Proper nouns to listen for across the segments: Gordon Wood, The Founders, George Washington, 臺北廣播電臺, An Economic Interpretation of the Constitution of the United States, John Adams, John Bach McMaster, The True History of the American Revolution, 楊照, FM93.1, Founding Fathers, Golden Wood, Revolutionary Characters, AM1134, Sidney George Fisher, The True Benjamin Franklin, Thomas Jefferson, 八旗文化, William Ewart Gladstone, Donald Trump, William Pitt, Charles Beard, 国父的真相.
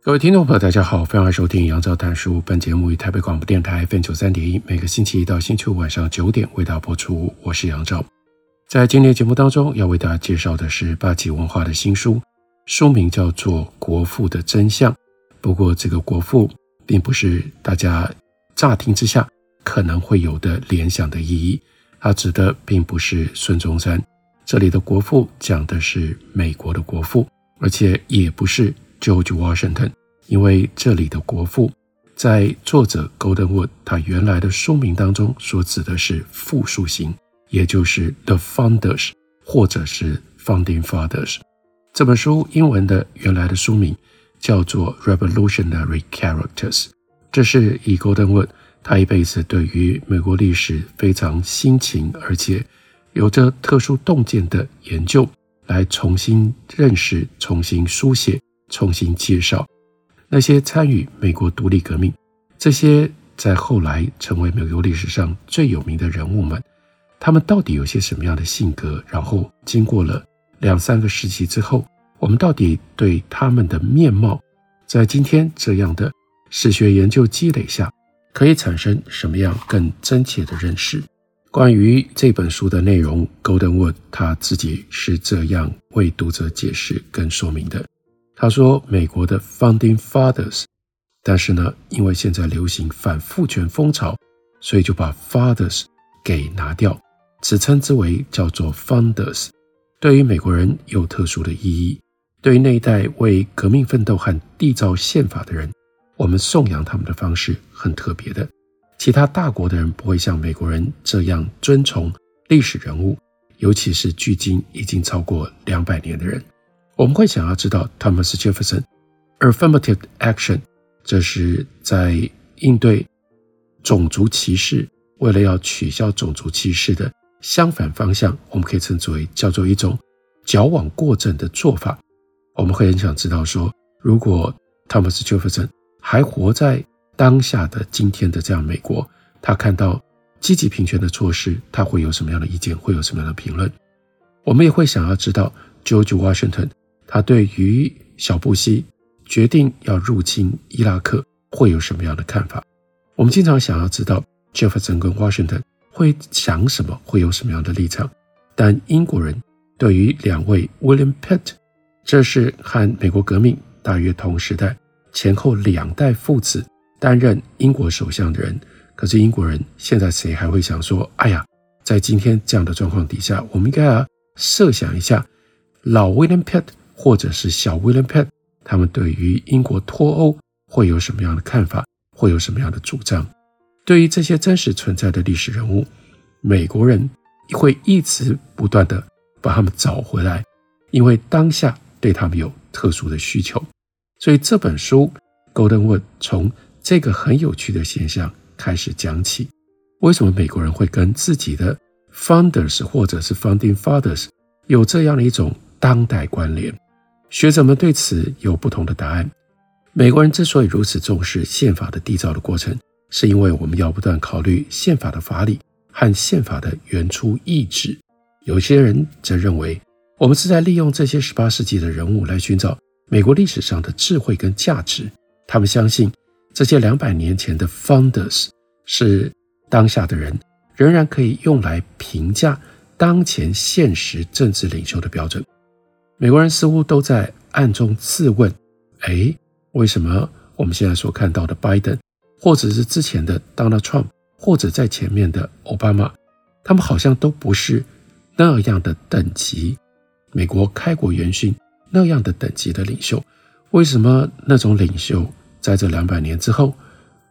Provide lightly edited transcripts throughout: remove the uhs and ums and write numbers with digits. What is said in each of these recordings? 各位听众朋友，大家好，欢迎收听杨照谈书。本节目于台北广播电台 FM93.1 每个星期一到星期五晚上9点为大家播出。我是杨照。在今天节目当中，要为大家介绍的是八旗文化的新书，书名叫做《国父的真相》。不过这个国父并不是大家乍听之下可能会有的联想的意义，它指的并不是孙中山，这里的国父讲的是美国的国父，而且也不是George Washington， 因为这里的国父在作者 Golden Wood 他原来的书名当中所指的是复数型，也就是 The Founders 或者是 Founding Fathers。 这本书英文的原来的书名叫做 Revolutionary Characters， 这是以 Golden Wood 他一辈子对于美国历史非常辛勤而且有着特殊洞见的研究来重新认识、重新书写、重新介绍那些参与美国独立革命，这些在后来成为美国历史上最有名的人物们，他们到底有些什么样的性格，然后经过了2-3个世纪之后，我们到底对他们的面貌在今天这样的史学研究积累下可以产生什么样更真切的认识。关于这本书的内容， Gordon Wood 他自己是这样为读者解释跟说明的。他说美国的 Founding Fathers， 但是呢，因为现在流行反父权风潮，所以就把 Fathers 给拿掉，只称之为叫做 Founders， 对于美国人有特殊的意义。对于那一代为革命奋斗和缔造宪法的人，我们颂扬他们的方式很特别的，其他大国的人不会像美国人这样尊崇历史人物，尤其是距今已经超过200年的人。我们会想要知道 Thomas Jefferson Affirmative Action， 这是在应对种族歧视，为了要取消种族歧视的相反方向，我们可以称之为叫做一种矫枉过正的做法。我们会很想知道说，如果 Thomas Jefferson 还活在当下的今天的这样美国，他看到积极平权的措施，他会有什么样的意见，会有什么样的评论。我们也会想要知道 George Washington他对于小布希决定要入侵伊拉克会有什么样的看法。我们经常想要知道 Jefferson 跟 Washington 会想什么，会有什么样的立场。但英国人对于两位 William Pitt， 这是和美国革命大约同时代前后2代父子担任英国首相的人，可是英国人现在谁还会想说，哎呀，在今天这样的状况底下，我们应该设想一下老 William Pitt或者是小 William Pitt 他们对于英国脱欧会有什么样的看法，会有什么样的主张。对于这些真实存在的历史人物，美国人会一直不断的把他们找回来，因为当下对他们有特殊的需求。所以这本书 Golden Wood 从这个很有趣的现象开始讲起，为什么美国人会跟自己的 Founders 或者是 Founding Fathers 有这样的一种当代关联。学者们对此有不同的答案。美国人之所以如此重视宪法的缔造的过程，是因为我们要不断考虑宪法的法理和宪法的原初意志。有些人则认为，我们是在利用这些18世纪的人物来寻找美国历史上的智慧跟价值。他们相信这些200年前的 Founders 是当下的人仍然可以用来评价当前现实政治领袖的标准。美国人似乎都在暗中自问，为什么我们现在所看到的拜登，或者是之前的 Donald Trump， 或者在前面的奥巴马，他们好像都不是那样的等级，美国开国元勋那样的等级的领袖。为什么那种领袖在这200年之后，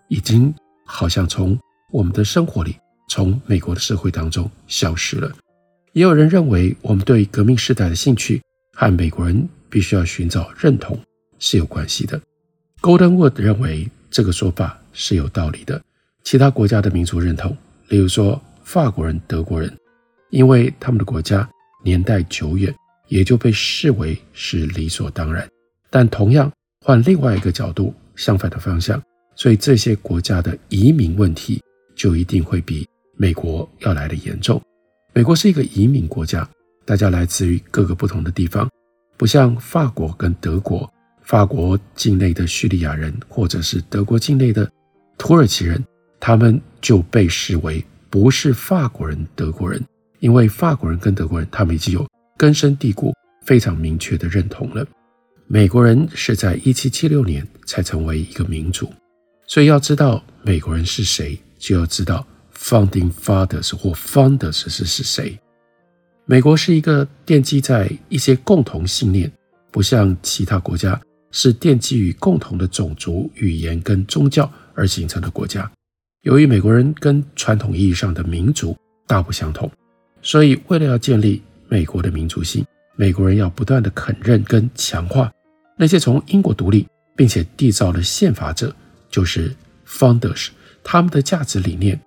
已经好像从我们的生活里，从美国的社会当中消失了？也有人认为，我们对革命时代的兴趣和美国人必须要寻找认同是有关系的。 Golden Wood 认为这个说法是有道理的。其他国家的民族认同，例如说法国人、德国人，因为他们的国家年代久远，也就被视为是理所当然。但同样换另外一个角度，相反的方向，所以这些国家的移民问题就一定会比美国要来得严重。美国是一个移民国家，大家来自于各个不同的地方，不像法国跟德国，法国境内的叙利亚人或者是德国境内的土耳其人，他们就被视为不是法国人、德国人，因为法国人跟德国人他们已经有根深蒂固、非常明确的认同了。美国人是在1776年才成为一个民族，所以要知道美国人是谁，就要知道 Founding Fathers 或 Founders 是谁。美国是一个奠基在一些共同信念，不像其他国家是奠基于共同的种族、语言跟宗教而形成的国家。由于美国人跟传统意义上的民族大不相同，所以为了要建立美国的民族性，美国人要不断的肯认跟强化那些从英国独立并且缔造了宪法者，就是 Founders 他们的价值理念。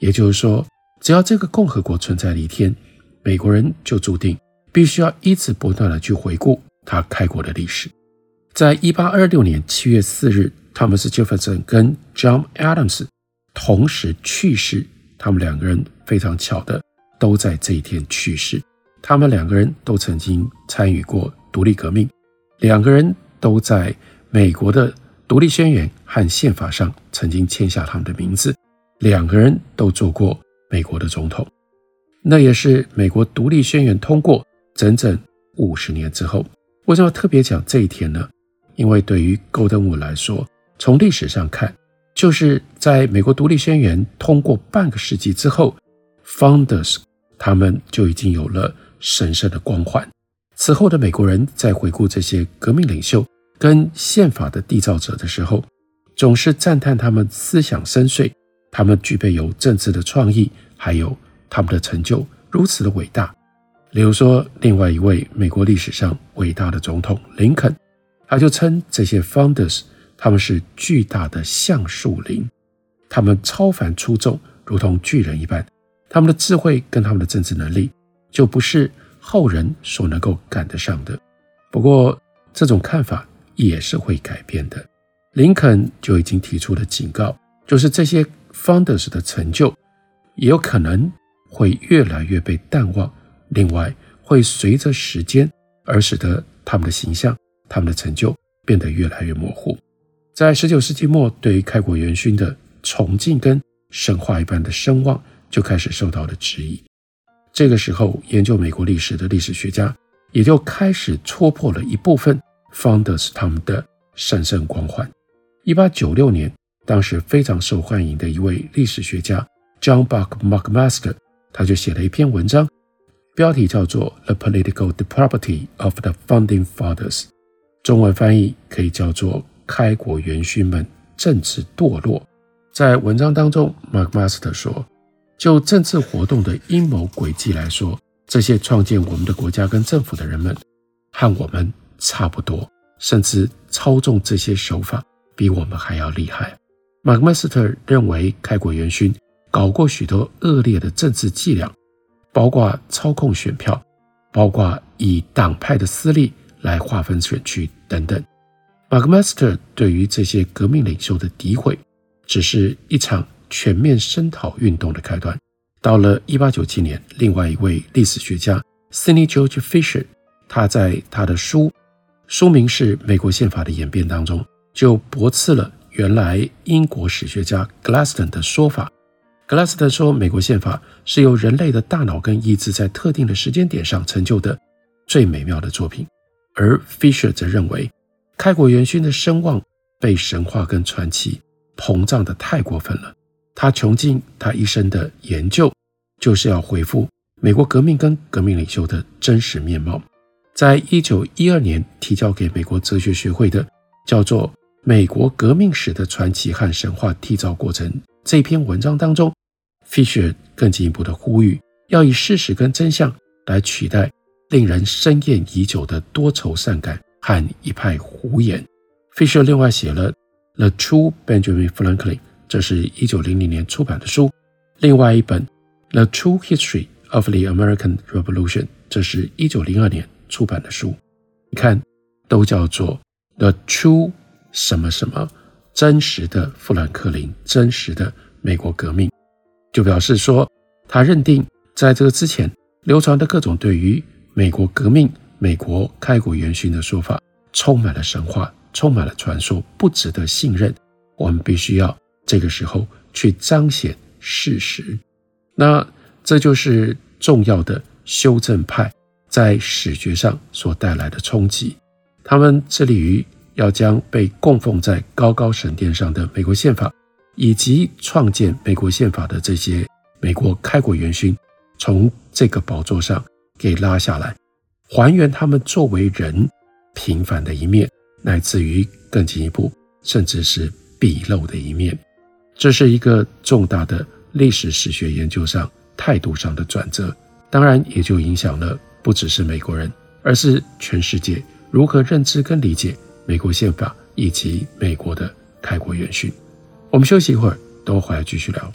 也就是说，只要这个共和国存在的一天，美国人就注定必须要一直不断的去回顾他开国的历史。在1826年7月4日 Thomas Jefferson 跟 John Adams 同时去世，他们两个人非常巧的都在这一天去世。他们两个人都曾经参与过独立革命，两个人都在美国的独立宣言和宪法上曾经签下他们的名字，两个人都做过美国的总统。那也是美国独立宣言通过整整50年之后。为什么要特别讲这一天呢？因为对于 Golden Wood 来说，从历史上看，就是在美国独立宣言通过半个世纪之后， Founders 他们就已经有了神圣的光环。此后的美国人在回顾这些革命领袖跟宪法的缔造者的时候，总是赞叹他们思想深邃，他们具备有政治的创意，还有他们的成就如此的伟大。例如说，另外一位美国历史上伟大的总统林肯，他就称这些 Founders 他们是巨大的橡树林，他们超凡出众，如同巨人一般，他们的智慧跟他们的政治能力就不是后人所能够赶得上的。不过这种看法也是会改变的。林肯就已经提出了警告，就是这些 Founders 的成就也有可能会越来越被淡忘，另外会随着时间而使得他们的形象、他们的成就变得越来越模糊。在19世纪末，对于开国元勋的崇敬跟神话一般的声望就开始受到了质疑。这个时候，研究美国历史的历史学家也就开始戳破了一部分 Founders 他们的神圣光环。1896年，当时非常受欢迎的一位历史学家 John Bach McMaster， 他就写了一篇文章，标题叫做 The Political Depravity of the Founding Fathers， 中文翻译可以叫做开国元勋们政治堕落。在文章当中， McMaster 说，就政治活动的阴谋诡计来说，这些创建我们的国家跟政府的人们和我们差不多，甚至操纵这些手法比我们还要厉害。 McMaster 认为开国元勋搞过许多恶劣的政治伎俩，包括操控选票，包括以党派的私利来划分选区等等。McMaster 对于这些革命领袖的诋毁，只是一场全面声讨运动的开端。到了1897年，另外一位历史学家 Sidney George Fisher， 他在他的书名是《美国宪法的演变》当中，就驳斥了原来英国史学家 Gladstone 的说法。Gladstone 说，美国宪法是由人类的大脑跟意志在特定的时间点上成就的最美妙的作品。而 Fisher 则认为，开国元勋的声望被神话跟传奇膨胀得太过分了。他穷尽他一生的研究，就是要恢复美国革命跟革命领袖的真实面貌。在1912年提交给美国哲学学会的叫做《美国革命史的传奇和神话缔造过程》这篇文章当中，Fisher 更进一步的呼吁，要以事实跟真相来取代令人深厌已久的多愁善感和一派胡言。Fisher 另外写了 The True Benjamin Franklin， 这是1900年出版的书，另外一本 The True History of the American Revolution， 这是1902年出版的书。你看，都叫做 The True 什么什么，真实的富兰克林，真实的美国革命，就表示说他认定在这个之前流传的各种对于美国革命、美国开国元勋的说法充满了神话，充满了传说，不值得信任。我们必须要这个时候去彰显事实。那这就是重要的修正派在史学上所带来的冲击。他们致力于要将被供奉在高高神殿上的美国宪法，以及创建美国宪法的这些美国开国元勋，从这个宝座上给拉下来，还原他们作为人平凡的一面，乃至于更进一步，甚至是鄙陋的一面。这是一个重大的历史史学研究上态度上的转折，当然也就影响了不只是美国人，而是全世界如何认知跟理解美国宪法以及美国的开国元勋。我们休息一会儿，等我回来继续聊。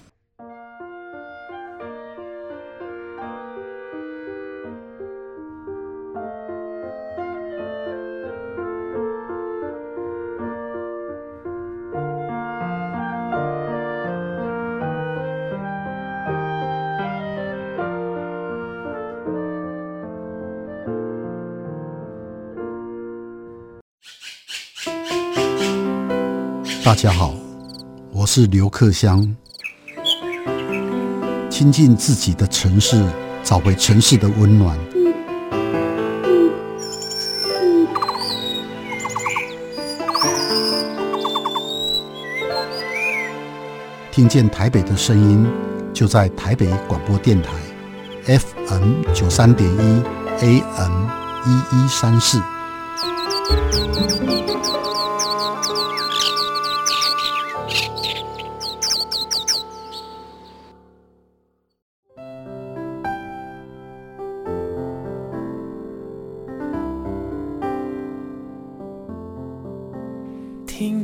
大家好，我是刘克襄。亲近自己的城市，找回城市的温暖。听见台北的声音，就在台北广播电台 FM93.1 AM1134。听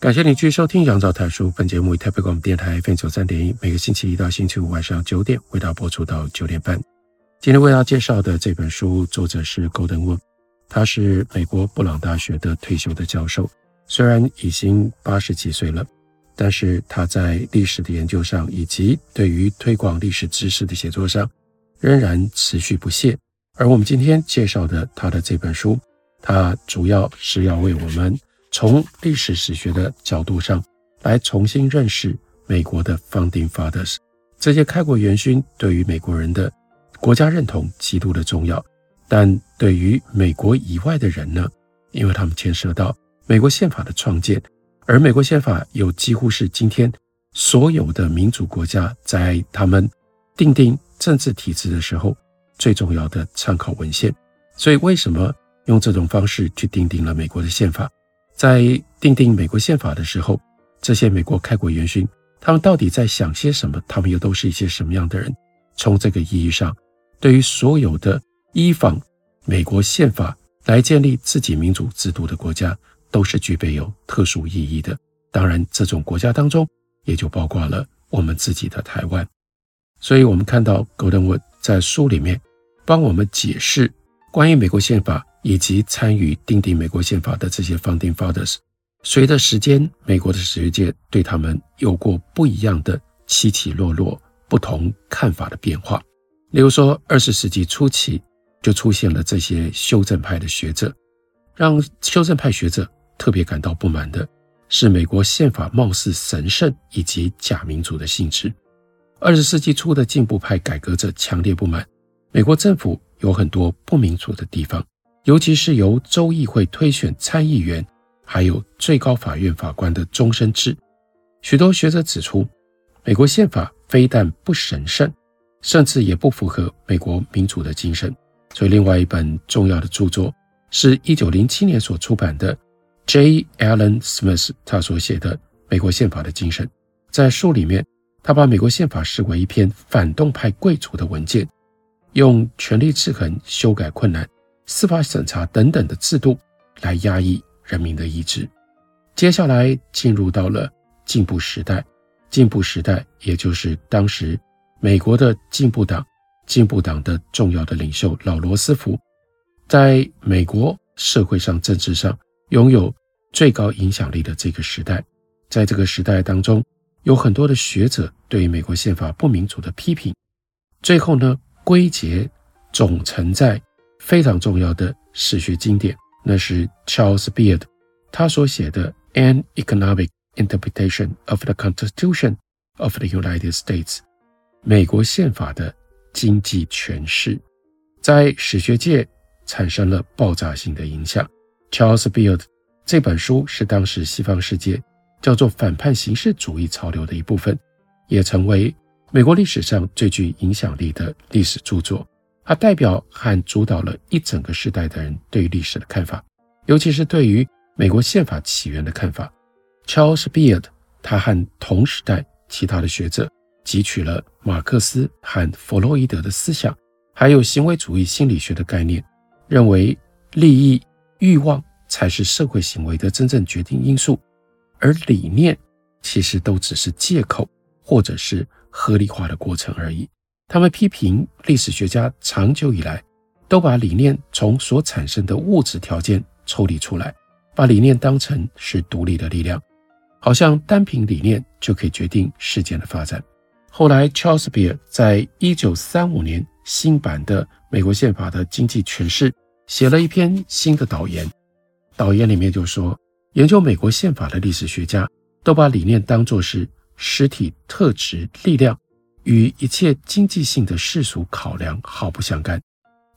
感谢你继续收听杨照谈书，本节目以台北广播电台 FM93.1 每个星期一到星期五晚上9点为大家播出到9点半。今天为大家介绍的这本书作者是 Gordon Wood， 他是美国布朗大学的退休的教授，虽然已经80几岁了，但是他在历史的研究上以及对于推广历史知识的写作上仍然持续不懈。而我们今天介绍的他的这本书，他主要是要为我们从历史史学的角度上来重新认识美国的 Founding Fathers， 这些开国元勋对于美国人的国家认同极度的重要，但对于美国以外的人呢，因为他们牵涉到美国宪法的创建，而美国宪法又几乎是今天所有的民主国家在他们订定政治体制的时候最重要的参考文献。所以为什么用这种方式去订定了美国的宪法？在订定美国宪法的时候，这些美国开国元勋他们到底在想些什么？他们又都是一些什么样的人？从这个意义上，对于所有的依仿美国宪法来建立自己民主制度的国家都是具备有特殊意义的。当然这种国家当中也就包括了我们自己的台湾。所以我们看到 Golden Wood 在书里面帮我们解释关于美国宪法以及参与订定美国宪法的这些 Founding Fathers， 随着时间，美国的史学界对他们有过不一样的起起落落、不同看法的变化。例如说20世纪初期就出现了这些修正派的学者，让修正派学者特别感到不满的是美国宪法貌似神圣以及假民主的性质。20世纪初的进步派改革者强烈不满，美国政府有很多不民主的地方，尤其是由州议会推选参议员，还有最高法院法官的终身制。许多学者指出，美国宪法非但不神圣，甚至也不符合美国民主的精神。所以另外一本重要的著作是1907年所出版的 J. Allen Smith 他所写的《美国宪法的精神》。在书里面，他把美国宪法视为一篇反动派贵族的文件，用权力制衡、修改困难、司法审查等等的制度来压抑人民的意志。接下来进入到了进步时代，进步时代也就是当时美国的进步党的重要的领袖老罗斯福，在美国社会上、政治上拥有最高影响力的这个时代。在这个时代当中，有很多的学者对美国宪法不民主的批评，最后呢归结总成在非常重要的史学经典，那是 Charles Beard 他所写的 An Economic Interpretation of the Constitution of the United States， 美国宪法的经济诠释，在史学界产生了爆炸性的影响。 Charles Beard 这本书是当时西方世界叫做反叛形式主义潮流的一部分，也成为美国历史上最具影响力的历史著作。它代表和主导了一整个世代的人对于历史的看法，尤其是对于美国宪法起源的看法。Charles Beard 他和同时代其他的学者汲取了马克思和弗洛伊德的思想，还有行为主义心理学的概念，认为利益、欲望才是社会行为的真正决定因素，而理念其实都只是借口或者是合理化的过程而已。他们批评历史学家长久以来都把理念从所产生的物质条件抽离出来，把理念当成是独立的力量，好像单凭理念就可以决定事件的发展。后来 Charles Beard 在1935年新版的《美国宪法的经济诠释》写了一篇新的导言，导言里面就说，研究美国宪法的历史学家都把理念当作是实体、特质、力量，与一切经济性的世俗考量毫不相干。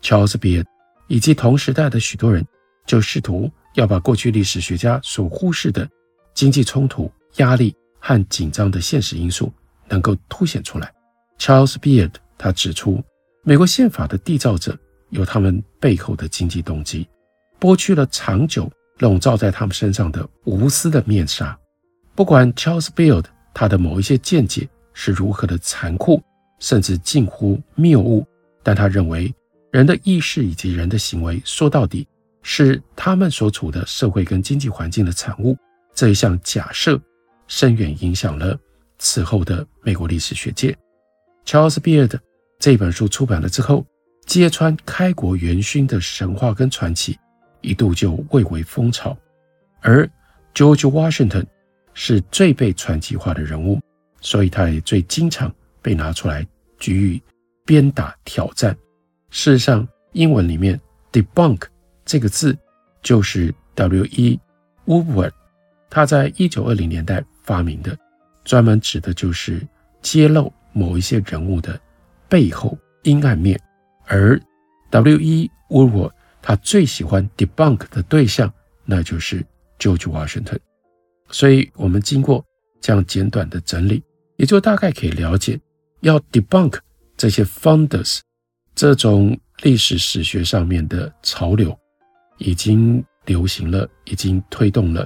Charles Beard 以及同时代的许多人就试图要把过去历史学家所忽视的经济冲突、压力和紧张的现实因素能够凸显出来。 Charles Beard 他指出，美国宪法的缔造者有他们背后的经济动机，剥去了长久笼罩在他们身上的无私的面纱。不管 Charles Beard 他的某一些见解是如何的残酷，甚至近乎谬误，但他认为人的意识以及人的行为说到底是他们所处的社会跟经济环境的产物。这一项假设深远影响了此后的美国历史学界。 Charles Beard 这本书出版了之后，揭穿开国元勋的神话跟传奇，一度就蔚为风潮。而 George Washington 是最被传奇化的人物，所以他也最经常被拿出来给予鞭打挑战。事实上，英文里面 debunk 这个字就是 W.E. Woodward 他在1920年代发明的，专门指的就是揭露某一些人物的背后阴暗面。而 W.E. Woodward 他最喜欢 debunk 的对象，那就是 George Washington。 所以我们经过这样简短的整理，也就大概可以了解，要 debunk 这些 founders 这种历史史学上面的潮流已经流行了，已经推动了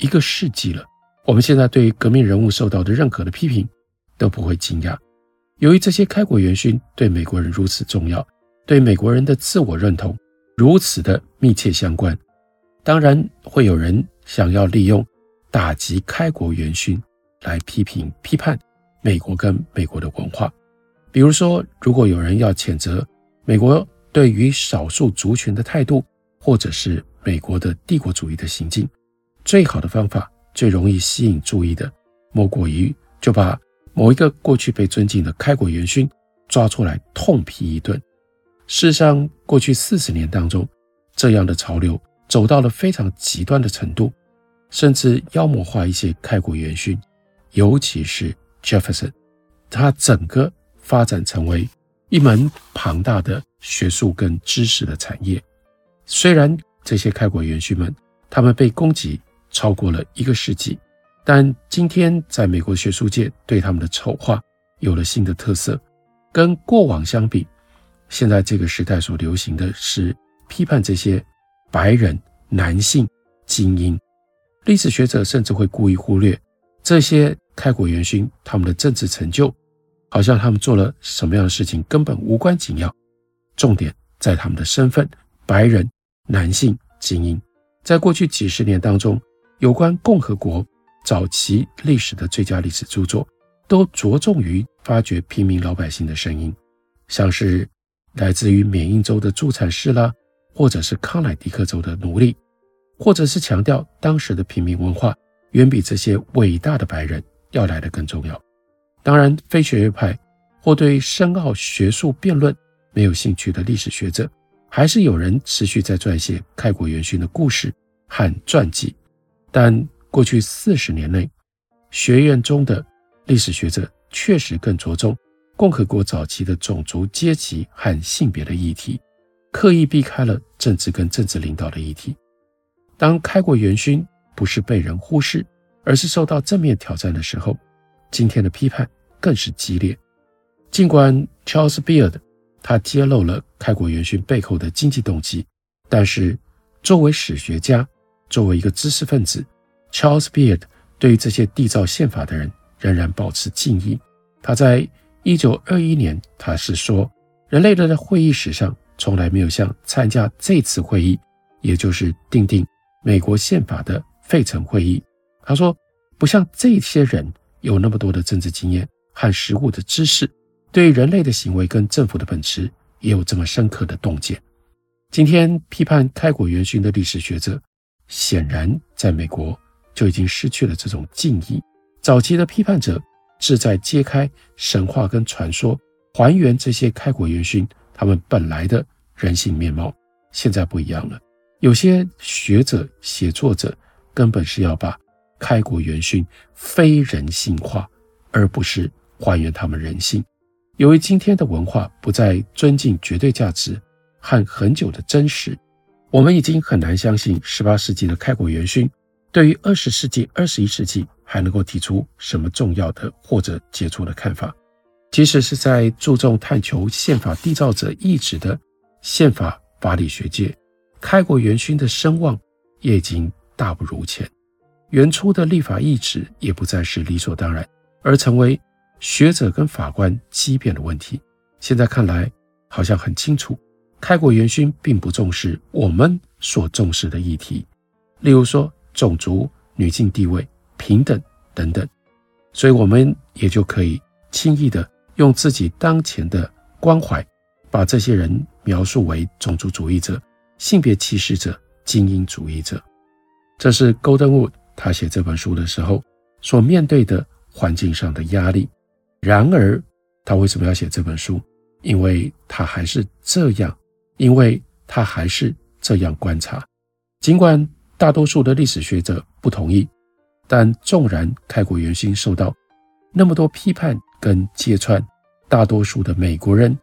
一个世纪了。我们现在对于革命人物受到的任何的批评都不会惊讶。由于这些开国元勋对美国人如此重要，对美国人的自我认同如此的密切相关，当然会有人想要利用打击开国元勋来批判美国跟美国的文化。比如说，如果有人要谴责美国对于少数族群的态度，或者是美国的帝国主义的行径，最好的方法、最容易吸引注意的，莫过于就把某一个过去被尊敬的开国元勋抓出来痛批一顿。事实上，过去40年当中，这样的潮流走到了非常极端的程度，甚至妖魔化一些开国元勋，尤其是 Jefferson， 他整个发展成为一门庞大的学术跟知识的产业。虽然这些开国元勋们他们被攻击超过了一个世纪，但今天在美国学术界对他们的丑化有了新的特色。跟过往相比，现在这个时代所流行的是批判这些白人男性精英。历史学者甚至会故意忽略这些开国元勋他们的政治成就，好像他们做了什么样的事情根本无关紧要，重点在他们的身份，白人男性精英。在过去几十年当中，有关共和国早期历史的最佳历史著作都着重于发掘平民老百姓的声音，像是来自于缅因州的助产士啦，或者是康乃狄克州的奴隶，或者是强调当时的平民文化远比这些伟大的白人要来得更重要。当然，非学院派或对深奥学术辩论没有兴趣的历史学者，还是有人持续在撰写开国元勋的故事和传记。但过去40年内，学院中的历史学者确实更着重共和国早期的种族阶级和性别的议题，刻意避开了政治跟政治领导的议题。当开国元勋不是被人忽视，而是受到正面挑战的时候，今天的批判更是激烈。尽管 Charles Beard 他揭露了开国元勋背后的经济动机，但是作为史学家，作为一个知识分子， Charles Beard 对于这些缔造宪法的人仍然保持敬意。他在1921年他是说，人类的会议史上从来没有像参加这次会议，也就是订定美国宪法的费城会议，他说不像这些人有那么多的政治经验和实务的知识，对人类的行为跟政府的本质也有这么深刻的洞见。今天批判开国元勋的历史学者显然在美国就已经失去了这种敬意。早期的批判者志在揭开神话跟传说，还原这些开国元勋他们本来的人性面貌。现在不一样了，有些学者写作者根本是要把开国元勋非人性化，而不是还原他们人性。由于今天的文化不再尊敬绝对价值和很久的真实，我们已经很难相信18世纪的开国元勋对于20世纪21世纪还能够提出什么重要的或者杰出的看法。即使是在注重探求宪法缔造者意志的宪法法理学界，开国元勋的声望也已经大不如前，原初的立法意志也不再是理所当然，而成为学者跟法官激辩的问题。现在看来好像很清楚，开国元勋并不重视我们所重视的议题，例如说种族、女性地位、平等等等，所以我们也就可以轻易的用自己当前的关怀，把这些人描述为种族主义者、性别歧视者、精英主义者。这是 Golden Wood 他写这本书的时候所面对的环境上的压力。然而他为什么要写这本书？因为他还是这样观察。尽管大多数的历史学者不同意，但纵然开国元勋受到那么多批判跟揭穿，大多数的美国人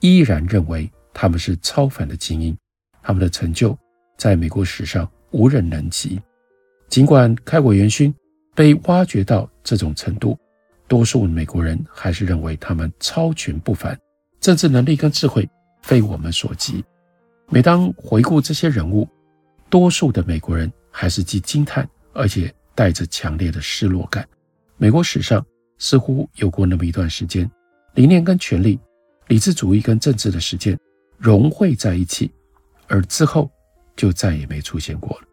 依然认为他们是超凡的精英，他们的成就在美国史上无人能及。尽管开国元勋被挖掘到这种程度，多数美国人还是认为他们超群不凡，政治能力跟智慧非我们所及。每当回顾这些人物，多数的美国人还是既惊叹而且带着强烈的失落感。美国史上似乎有过那么一段时间，理念跟权力、理智主义跟政治的实践融汇在一起，而之后就再也没出现过了。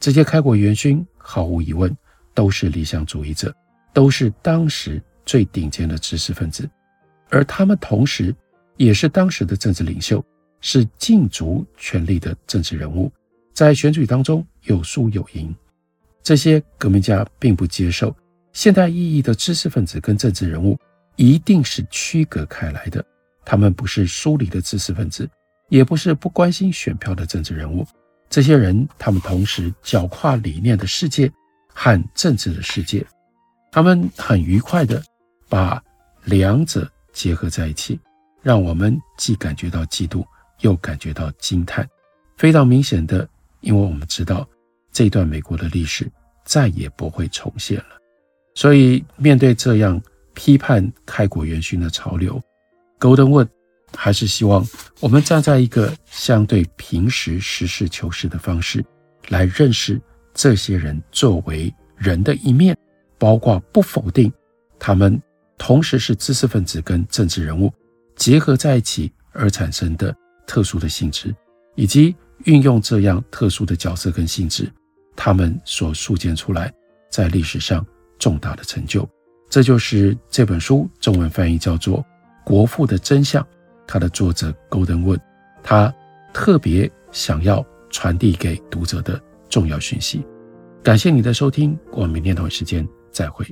这些开国元勋毫无疑问都是理想主义者，都是当时最顶尖的知识分子，而他们同时也是当时的政治领袖，是竞逐权力的政治人物，在选举当中有输有赢。这些革命家并不接受现代意义的知识分子跟政治人物一定是区隔开来的，他们不是疏离的知识分子，也不是不关心选票的政治人物。这些人他们同时搅垮理念的世界和政治的世界，他们很愉快地把两者结合在一起，让我们既感觉到嫉妒，又感觉到惊叹。非常明显的，因为我们知道这段美国的历史再也不会重现了。所以面对这样批判开国元勋的潮流， Golden Wood 还是希望我们站在一个相对平时实事求是的方式来认识这些人作为人的一面，包括不否定他们同时是知识分子跟政治人物结合在一起而产生的特殊的性质，以及运用这样特殊的角色跟性质，他们所塑建出来在历史上重大的成就。这就是这本书中文翻译叫做《国父的真相》，它的作者 Gordon Wood 他特别想要传递给读者的重要讯息。感谢你的收听，我们明天同一时间再会。